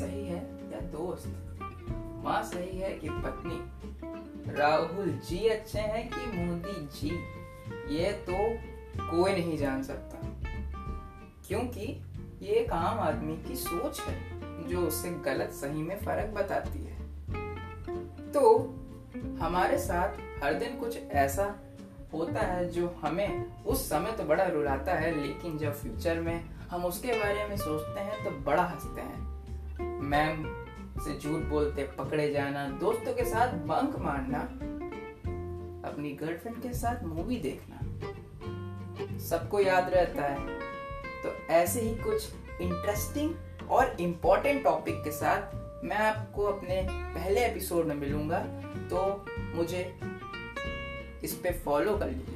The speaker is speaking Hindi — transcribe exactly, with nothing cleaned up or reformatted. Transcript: सही है या दोस्त, माँ सही है कि पत्नी, राहुल जी अच्छे हैं कि मोदी जी, ये तो कोई नहीं जान सकता, क्योंकि ये एक आम आदमी की सोच है जो उससे गलत सही में फर्क बताती है। तो हमारे साथ हर दिन कुछ ऐसा होता है जो हमें उस समय तो बड़ा रुलाता है, लेकिन जब फ्यूचर में हम उसके बारे में सोचते हैं तो बड़ा हंसते हैं। मैम से झूठ बोलते पकड़े जाना, दोस्तों के साथ बंक मारना, अपनी गर्लफ्रेंड के साथ मूवी देखना, सबको याद रहता है। तो ऐसे ही कुछ इंटरेस्टिंग और इम्पोर्टेंट टॉपिक के साथ मैं आपको अपने पहले एपिसोड में मिलूंगा, तो मुझे इस पे फॉलो कर लीजिए।